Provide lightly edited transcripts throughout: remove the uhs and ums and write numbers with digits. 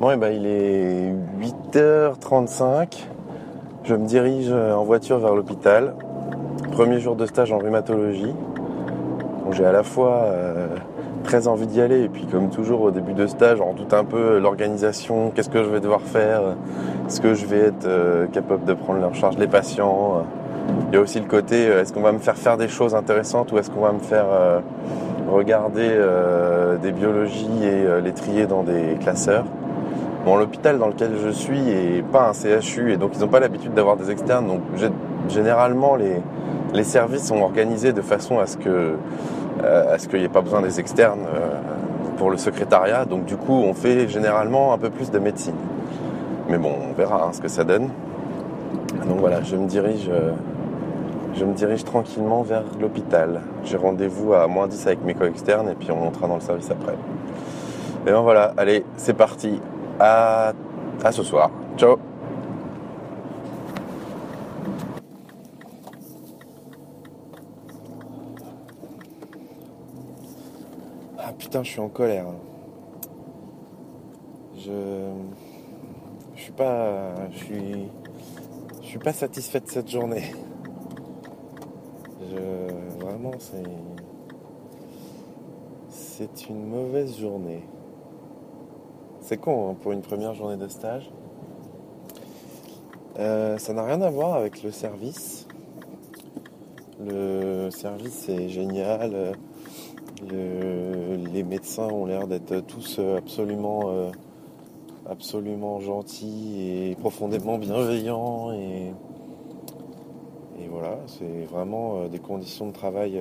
Bon, et ben, il est 8h35. Je me dirige en voiture vers l'hôpital. Premier jour de stage en rhumatologie. Donc, j'ai à la fois très envie d'y aller. Et puis, comme toujours, au début de stage, on doute un peu l'organisation. Qu'est-ce que je vais devoir faire? Est-ce que je vais être capable de prendre en charge les patients? Il y a aussi le côté, est-ce qu'on va me faire des choses intéressantes ou est-ce qu'on va me faire regarder des biologies et les trier dans des classeurs? Bon, l'hôpital dans lequel je suis n'est pas un CHU et donc ils n'ont pas l'habitude d'avoir des externes. Donc généralement, les services sont organisés de façon à ce qu'il n'y ait pas besoin des externes pour le secrétariat. Donc du coup, on fait généralement un peu plus de médecine. Mais bon, on verra ce que ça donne. Donc voilà, je me dirige tranquillement vers l'hôpital. J'ai rendez-vous à moins 10 avec mes co-externes et puis on montera dans le service après. Et ben voilà, allez, c'est parti. À ce soir. Ciao. Ah putain, je suis en colère. Je suis pas satisfait de cette journée. Vraiment, c'est une mauvaise journée. C'est con, hein, pour une première journée de stage. Ça n'a rien à voir avec le service. Le service est génial. Les médecins ont l'air d'être tous absolument gentils et profondément bienveillants. Et voilà, c'est vraiment des conditions de travail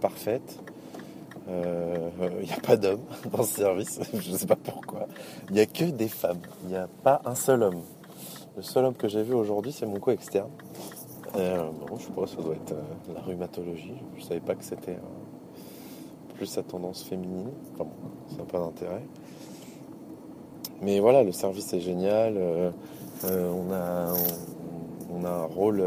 parfaites. Il n'y a pas d'hommes dans ce service, je ne sais pas pourquoi. Il n'y a que des femmes, il n'y a pas un seul homme. Le seul homme que j'ai vu aujourd'hui, c'est mon co-externe. Bon, je pense que ça doit être la rhumatologie. Je ne savais pas que c'était plus à tendance féminine. Enfin bon, ça n'a pas d'intérêt. Mais voilà, le service est génial. On a un rôle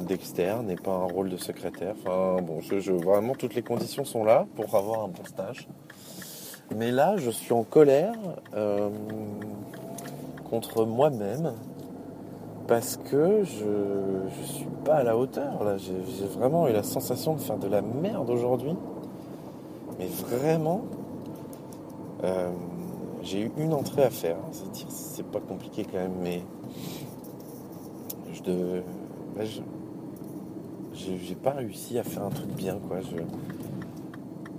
d'externe et pas un rôle de secrétaire. Enfin bon, vraiment toutes les conditions sont là pour avoir un bon stage. Mais là, je suis en colère contre moi-même parce que je suis pas à la hauteur. Là, j'ai vraiment eu la sensation de faire de la merde aujourd'hui. Mais vraiment, j'ai eu une entrée à faire. C'est pas compliqué quand même, mais j'ai pas réussi à faire un truc bien, quoi.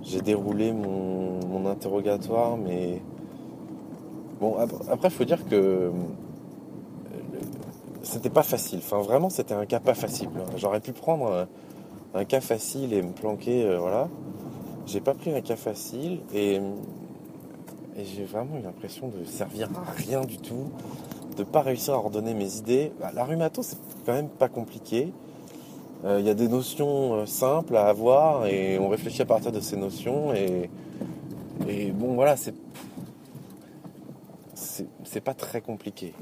J'ai déroulé mon interrogatoire, mais bon, après faut dire que c'était pas facile. Enfin vraiment, c'était un cas pas facile. J'aurais pu prendre un cas facile et me planquer, voilà. J'ai pas pris un cas facile et j'ai vraiment eu l'impression de servir à rien du tout, de pas réussir à ordonner mes idées. La rhumato, c'est quand même pas compliqué. Il y a des notions simples à avoir et on réfléchit à partir de ces notions et bon voilà, c'est pas très compliqué.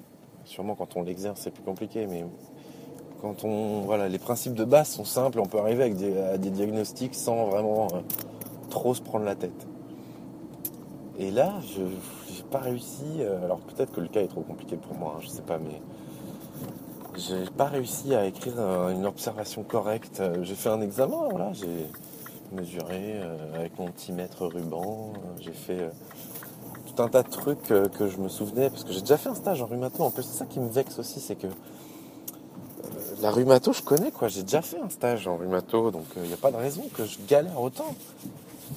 Sûrement quand on l'exerce c'est plus compliqué, mais quand les principes de base sont simples, on peut arriver avec à des diagnostics sans vraiment trop se prendre la tête. Et là, je n'ai pas réussi. Alors peut-être que le cas est trop compliqué pour moi, je sais pas, mais j'ai pas réussi à écrire une observation correcte. J'ai fait un examen, voilà, j'ai mesuré avec mon petit mètre ruban. J'ai fait tout un tas de trucs que je me souvenais parce que j'ai déjà fait un stage en rhumato. En plus, c'est ça qui me vexe aussi, c'est que la rhumato, je connais, quoi. J'ai déjà fait un stage en rhumato, donc il n'y a pas de raison que je galère autant.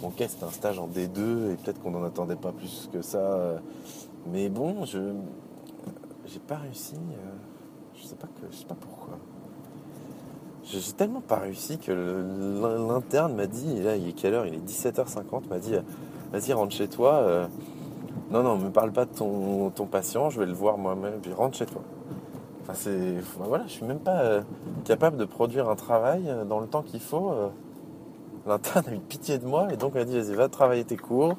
Bon, ok, c'était un stage en D2 et peut-être qu'on n'en attendait pas plus que ça. Mais bon, j'ai pas réussi. Je sais pas pourquoi. J'ai tellement pas réussi que l'interne m'a dit, là il est quelle heure? Il est 17h50, m'a dit, vas-y, rentre chez toi. Non, me parle pas de ton patient, je vais le voir moi-même, puis rentre chez toi. Enfin voilà, je suis même pas capable de produire un travail dans le temps qu'il faut. L'interne a eu pitié de moi et donc elle a dit, vas-y, va travailler tes cours.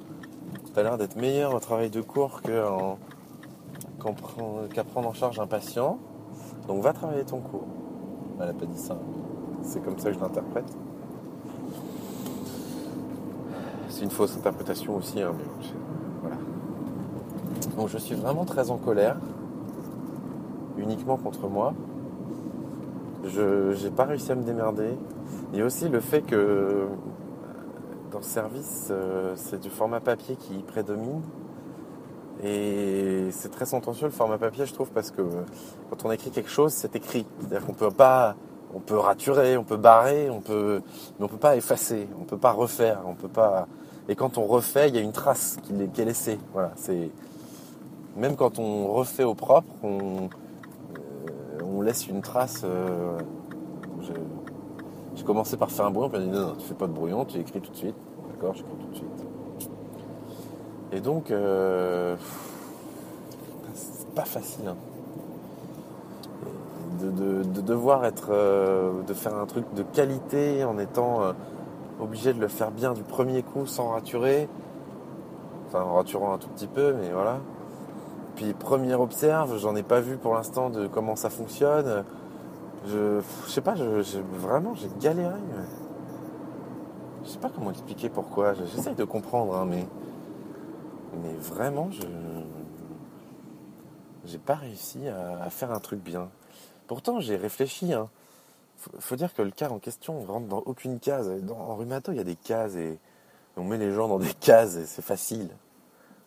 T'as l'air d'être meilleur au travail de cours qu'à prendre en charge un patient. Donc va travailler ton cours. Elle n'a pas dit ça. C'est comme ça que je l'interprète. C'est une fausse interprétation aussi, hein, mais voilà. Donc je suis vraiment très en colère, uniquement contre moi. Je n'ai pas réussi à me démerder. Il y a aussi le fait que dans ce service, c'est du format papier qui prédomine. Et c'est très sentencieux le format papier, je trouve, parce que quand on écrit quelque chose, c'est écrit. C'est-à-dire qu'on peut pas, on peut raturer, on peut barrer, mais on peut pas effacer, on peut pas refaire, on peut pas. Et quand on refait, il y a une trace qui est laissée. Voilà, c'est même quand on refait au propre, on laisse une trace. J'ai commencé par faire un brouillon, puis on m'a dit non, tu fais pas de brouillon, tu écris tout de suite. D'accord, j'écris tout de suite. Et donc, c'est pas facile hein. de devoir être, de faire un truc de qualité en étant obligé de le faire bien du premier coup sans raturer, enfin en raturant un tout petit peu, mais voilà. Puis première observe, j'en ai pas vu pour l'instant de comment ça fonctionne. Je sais pas, vraiment j'ai galéré. Mais je sais pas comment expliquer pourquoi. J'essaye de comprendre, hein, mais vraiment, j'ai pas réussi à faire un truc bien. Pourtant, j'ai réfléchi. Hein. Faut dire que le cas en question, on rentre dans aucune case. En rhumato, il y a des cases et on met les gens dans des cases et c'est facile.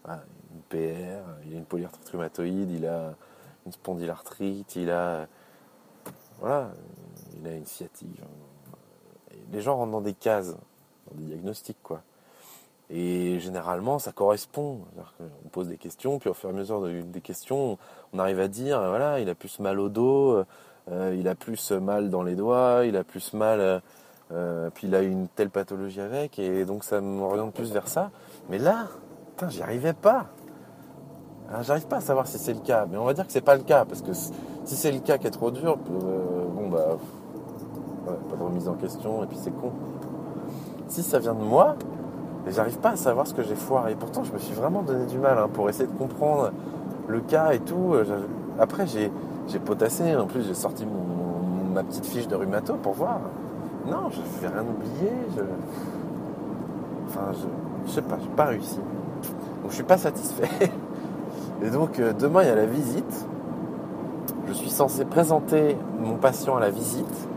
Voilà, une PR, il a une polyarthrite rhumatoïde, il a une spondylarthrite, il a une sciatique. Les gens rentrent dans des cases, dans des diagnostics, quoi. Et généralement, ça correspond. On pose des questions, puis au fur et à mesure des questions, on arrive à dire, voilà, il a plus mal au dos, il a plus mal dans les doigts, il a plus mal, puis il a une telle pathologie avec, et donc ça m'oriente plus vers ça. Mais là, putain, j'y arrivais pas. Alors, j'arrive pas à savoir si c'est le cas, mais on va dire que c'est pas le cas, parce que si c'est le cas qui est trop dur, pas de remise en question, et puis c'est con. Si ça vient de moi, et j'arrive pas à savoir ce que j'ai foiré. Et pourtant, je me suis vraiment donné du mal hein, pour essayer de comprendre le cas et tout. Après, j'ai potassé. En plus, j'ai sorti ma petite fiche de rhumato pour voir. Non, je vais rien oublier. Je sais pas, j'ai pas réussi. Donc, je suis pas satisfait. Et donc, demain, il y a la visite. Je suis censé présenter mon patient à la visite.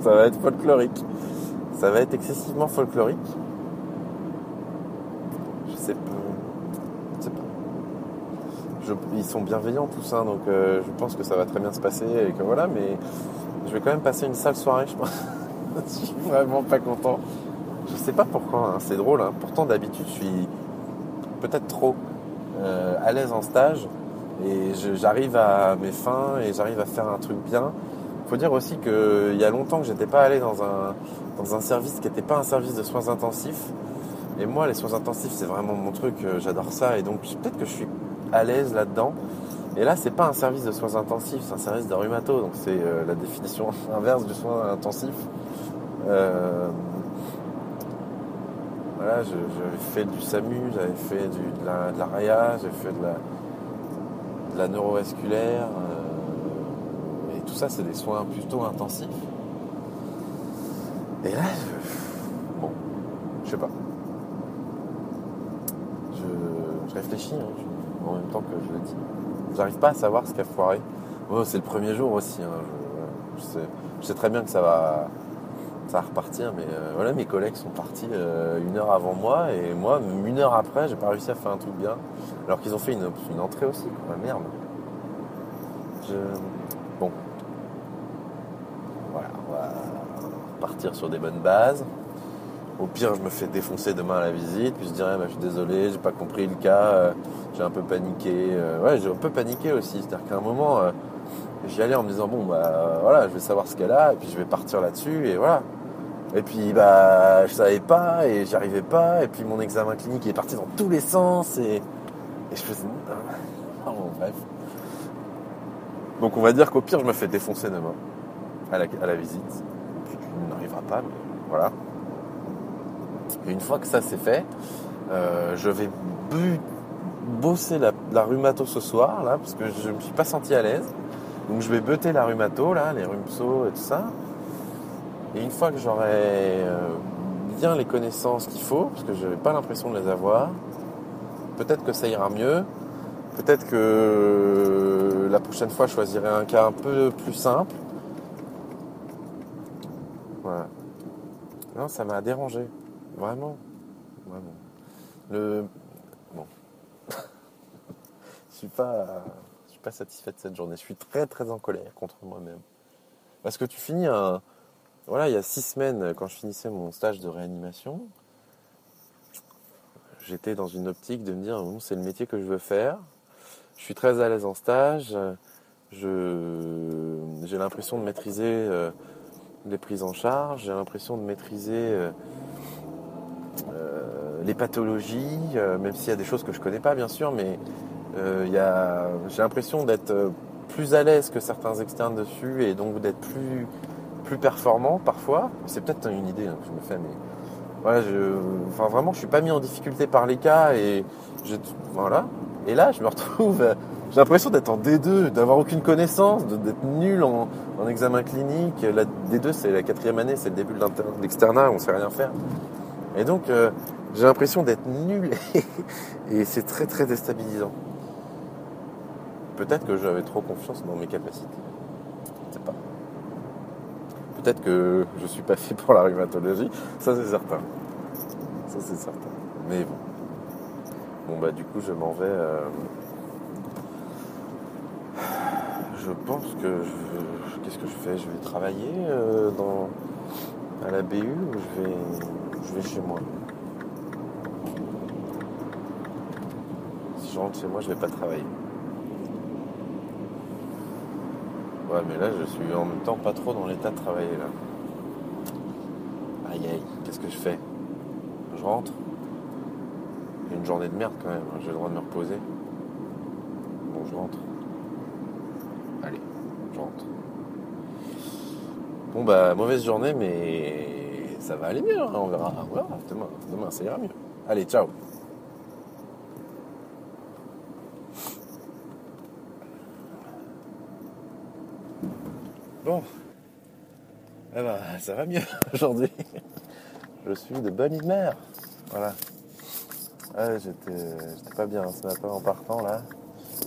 Ça va être folklorique. Ça va être excessivement folklorique. Je sais pas. Ils sont bienveillants tous, hein, donc je pense que ça va très bien se passer et que voilà, mais je vais quand même passer une sale soirée, je pense. Je suis vraiment pas content. Je sais pas pourquoi, hein, c'est drôle. Hein. Pourtant, d'habitude, je suis peut-être trop à l'aise en stage et j'arrive à mes fins et j'arrive à faire un truc bien. Faut dire aussi que il y a longtemps que j'étais pas allé dans un service qui n'était pas un service de soins intensifs. Et moi, les soins intensifs, c'est vraiment mon truc. J'adore ça. Et donc, peut-être que je suis à l'aise là-dedans. Et là, c'est pas un service de soins intensifs, c'est un service de rhumato. Donc, c'est la définition inverse du soin intensif. Voilà, j'avais fait du SAMU, j'avais fait de la RAIA, j'avais fait de la neurovasculaire. Tout ça, c'est des soins plutôt intensifs. Et là, je sais pas. Je réfléchis hein, en même temps que je le dis. J'arrive pas à savoir ce qu'a foiré. Oh, c'est le premier jour aussi. Hein. Je sais très bien que ça va repartir. Mais voilà, mes collègues sont partis une heure avant moi. Et moi, même une heure après, j'ai pas réussi à faire un truc bien. Alors qu'ils ont fait une entrée aussi. Ah, merde. Bon. Voilà, on va repartir sur des bonnes bases. Au pire, je me fais défoncer demain à la visite, puis je dirais je suis désolé, j'ai pas compris le cas, j'ai un peu paniqué. J'ai un peu paniqué aussi. C'est-à-dire qu'à un moment, j'y allais en me disant voilà, je vais savoir ce qu'elle a, et puis je vais partir là-dessus, et voilà. Et puis je savais pas, et j'y arrivais pas, et puis mon examen clinique est parti dans tous les sens, et je faisais. Oh, bref. Donc on va dire qu'au pire, je me fais défoncer demain à la visite. Puis tu n'arriveras pas, mais voilà. Et une fois que ça c'est fait, je vais bosser la rhumato ce soir, là, parce que je ne me suis pas senti à l'aise. Donc je vais beuter la rhumato, là, les rhumpsos et tout ça. Et une fois que j'aurai bien les connaissances qu'il faut, parce que je n'avais pas l'impression de les avoir. Peut-être que ça ira mieux. Peut-être que la prochaine fois, je choisirai un cas un peu plus simple. Voilà. Non, ça m'a dérangé. Vraiment. Vraiment. Bon. Je suis pas satisfait de cette journée. Je suis très, très en colère contre moi-même. Parce que tu finis un... Voilà, il y a 6 semaines, quand je finissais mon stage de réanimation, j'étais dans une optique de me dire « c'est le métier que je veux faire. Je suis très à l'aise en stage. J'ai l'impression de maîtriser les prises en charge. J'ai l'impression de maîtriser les pathologies, même s'il y a des choses que je ne connais pas, bien sûr, mais j'ai l'impression d'être plus à l'aise que certains externes dessus et donc d'être plus performant parfois. C'est peut-être une idée que je me fais, mais... Voilà, vraiment, je suis pas mis en difficulté par les cas voilà. Et là, je me retrouve, j'ai l'impression d'être en D2, d'avoir aucune connaissance, d'être nul en examen clinique. La D2, c'est la 4e année, c'est le début de l'externat, on sait rien faire. Et donc, j'ai l'impression d'être nul et c'est très, très déstabilisant. Peut-être que j'avais trop confiance dans mes capacités. Je sais pas. Peut-être que je suis pas fait pour la rhumatologie, ça c'est certain, mais bon bah du coup je m'en vais, je pense que qu'est-ce que je fais, je vais travailler à la BU ou je vais chez moi. Si je rentre chez moi je vais pas travailler. Ouais, mais là, je suis en même temps pas trop dans l'état de travailler, là. Aïe, aïe, qu'est-ce que je fais ? Je rentre. J'ai une journée de merde, quand même. J'ai le droit de me reposer. Bon, je rentre. Allez, je rentre. Bon, bah, mauvaise journée, mais ça va aller mieux, hein. On verra. Ah, voilà, demain, ça ira mieux. Allez, ciao. Bon, eh ben, ça va mieux aujourd'hui. Je suis de bonne humeur. Voilà. Ouais, j'étais pas bien ce matin en partant là.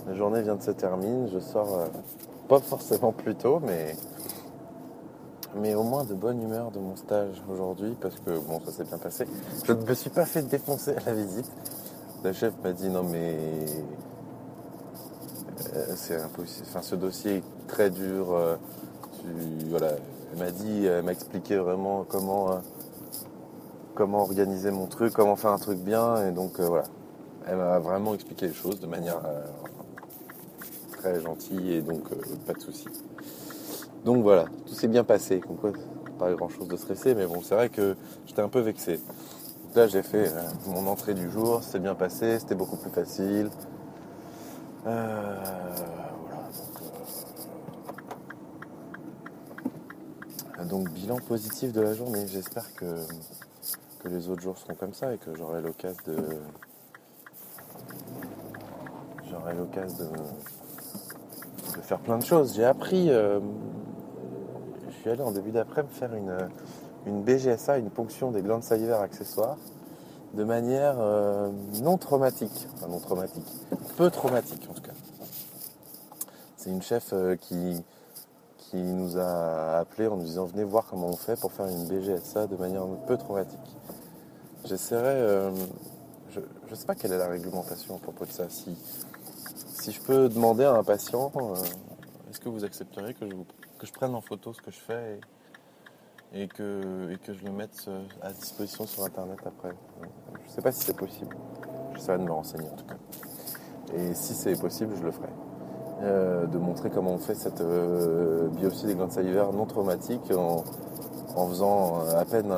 La journée vient de se terminer. Je sors pas forcément plus tôt, mais au moins de bonne humeur de mon stage aujourd'hui parce que bon, ça s'est bien passé. Je ne me suis pas fait défoncer à la visite. La chef m'a dit non mais c'est impossible. Enfin, ce dossier est très dur. Voilà, elle m'a expliqué vraiment comment organiser mon truc, comment faire un truc bien, et donc voilà, elle m'a vraiment expliqué les choses de manière très gentille, et donc pas de soucis. Donc voilà, tout s'est bien passé, comme quoi pas grand chose de stressé, mais bon, c'est vrai que j'étais un peu vexé. Donc là, j'ai fait mon entrée du jour, c'était bien passé, c'était beaucoup plus facile. Donc bilan positif de la journée, j'espère que les autres jours seront comme ça et que j'aurai l'occasion de faire plein de choses. J'ai appris, je suis allé en début d'après-midi faire une BGSA, une ponction des glandes salivaires accessoires, de manière peu traumatique en tout cas. C'est une chef qui nous a appelés en nous disant « Venez voir comment on fait pour faire une BGSA de manière un peu traumatique. » J'essaierai... je ne sais pas quelle est la réglementation à propos de ça. Si je peux demander à un patient « Est-ce que vous accepteriez que je prenne en photo ce que je fais et que je le mette à disposition sur Internet après ?» Je ne sais pas si c'est possible. J'essaierai de me renseigner en tout cas. Et si c'est possible, je le ferai. De montrer comment on fait cette biopsie des glandes salivaires non traumatique en faisant à peine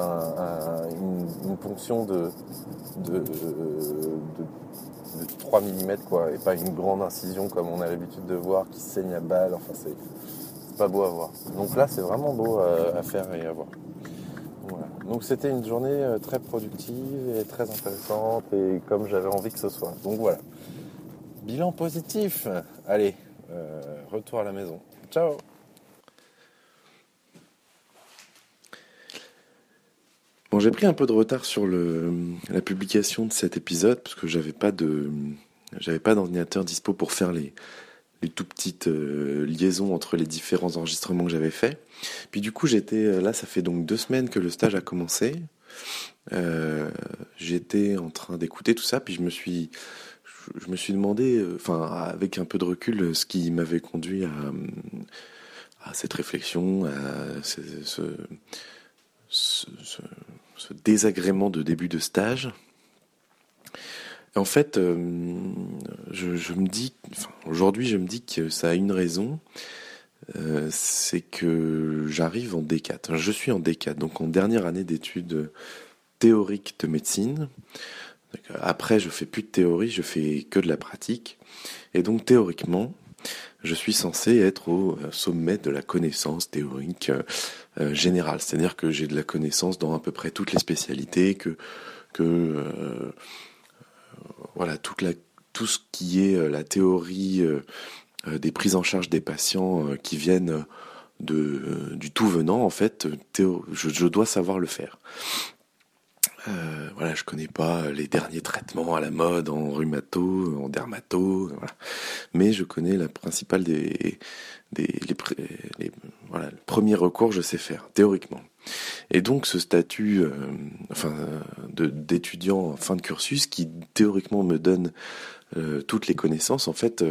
une ponction de 3 mm quoi, et pas une grande incision comme on a l'habitude de voir qui saigne à balle. Enfin, c'est pas beau à voir. Donc là, c'est vraiment beau à faire et à voir. Voilà. Donc c'était une journée très productive et très intéressante et comme j'avais envie que ce soit. Donc voilà. Bilan positif. Allez, retour à la maison. Ciao. Bon, j'ai pris un peu de retard sur la publication de cet épisode parce que j'avais pas d'ordinateur dispo pour faire les tout petites liaisons entre les différents enregistrements que j'avais faits. Puis du coup, là, ça fait donc 2 semaines que le stage a commencé. J'étais en train d'écouter tout ça, puis je me suis demandé, avec un peu de recul, ce qui m'avait conduit à cette réflexion, à ce désagrément de début de stage. En fait, aujourd'hui, je me dis que ça a une raison, c'est que j'arrive en D4. Je suis en D4, donc en dernière année d'études théoriques de médecine. Après, je fais plus de théorie, je fais que de la pratique. Et donc, théoriquement, je suis censé être au sommet de la connaissance théorique générale. C'est-à-dire que j'ai de la connaissance dans à peu près toutes les spécialités, voilà, tout ce qui est la théorie des prises en charge des patients qui viennent du tout venant, en fait, je dois savoir le faire. Voilà, je connais pas les derniers traitements à la mode en rhumato, en dermato, voilà. Mais je connais la principale le premier recours, je sais faire, théoriquement. Et donc ce statut d'étudiant en fin de cursus qui théoriquement me donne toutes les connaissances, en fait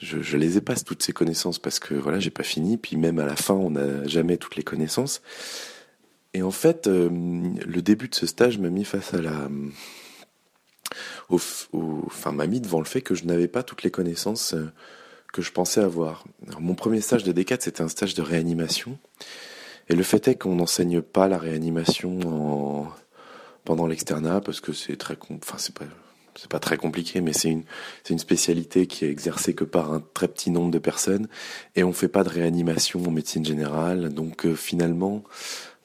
je les épasse toutes ces connaissances parce que voilà, j'ai pas fini, puis même à la fin on n'a jamais toutes les connaissances. Et en fait, le début de ce stage m'a mis face à m'a mis devant le fait que je n'avais pas toutes les connaissances que je pensais avoir. Alors, mon premier stage de D4, c'était un stage de réanimation. Et le fait est qu'on n'enseigne pas la réanimation pendant l'externat parce que c'est pas très compliqué, mais c'est une spécialité qui est exercée que par un très petit nombre de personnes et on fait pas de réanimation en médecine générale. Donc finalement,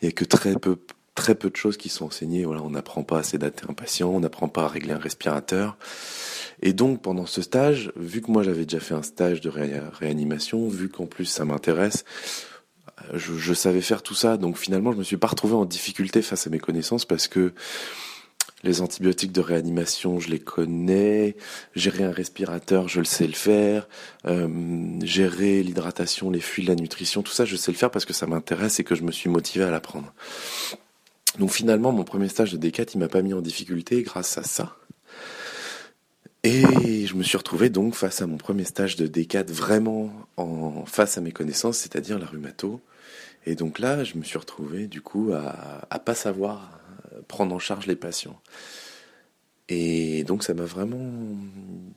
il y a que très peu de choses qui sont enseignées. Voilà, on n'apprend pas à sédater un patient, on n'apprend pas à régler un respirateur. Et donc pendant ce stage, vu que moi j'avais déjà fait un stage de réanimation, vu qu'en plus ça m'intéresse, je savais faire tout ça. Donc finalement, je me suis pas retrouvé en difficulté face à mes connaissances parce que les antibiotiques de réanimation, je les connais. Gérer un respirateur, je le sais le faire. Gérer l'hydratation, les fuites, la nutrition, tout ça, je sais le faire parce que ça m'intéresse et que je me suis motivé à l'apprendre. Donc finalement, mon premier stage de D4, il m'a pas mis en difficulté grâce à ça. Et je me suis retrouvé donc face à mon premier stage de D4 vraiment face à mes connaissances, c'est-à-dire la rhumato. Et donc là, je me suis retrouvé du coup à pas savoir prendre en charge les patients. Et donc ça m'a vraiment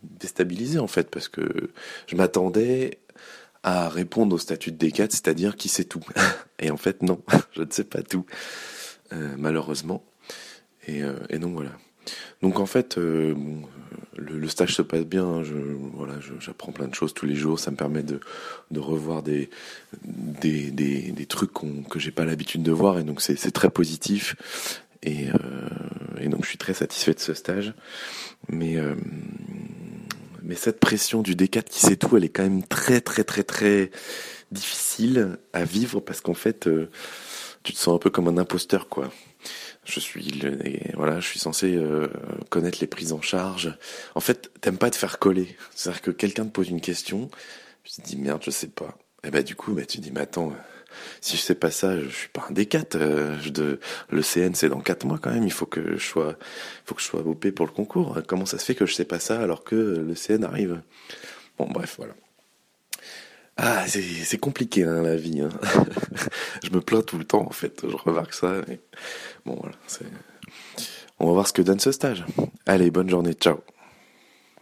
déstabilisé en fait, parce que je m'attendais à répondre au statut de D4, c'est-à-dire qui sait tout. Et en fait non, je ne sais pas tout, malheureusement. Et donc voilà. Donc en fait, le stage se passe bien, hein, j'apprends plein de choses tous les jours, ça me permet de revoir des trucs que j'ai pas l'habitude de voir, et donc c'est très positif, et donc je suis très satisfait de ce stage, mais cette pression du D4 qui sait tout, elle est quand même très très très très difficile à vivre, parce qu'en fait, tu te sens un peu comme un imposteur, quoi. Je suis censé connaître les prises en charge. En fait, t'aimes pas te faire coller. C'est-à-dire que quelqu'un te pose une question, tu te dis merde, je sais pas. Et bah du coup, tu te dis mais attends, si je sais pas ça, je suis pas un D4. Le CN c'est dans 4 mois quand même. Il faut que je sois OP pour le concours. Comment ça se fait que je sais pas ça alors que le CN arrive ? Bon bref, voilà. Ah, c'est compliqué hein, la vie. Hein. Je me plains tout le temps en fait. Je remarque ça. Mais... Bon voilà. On va voir ce que donne ce stage. Allez, bonne journée. Ciao.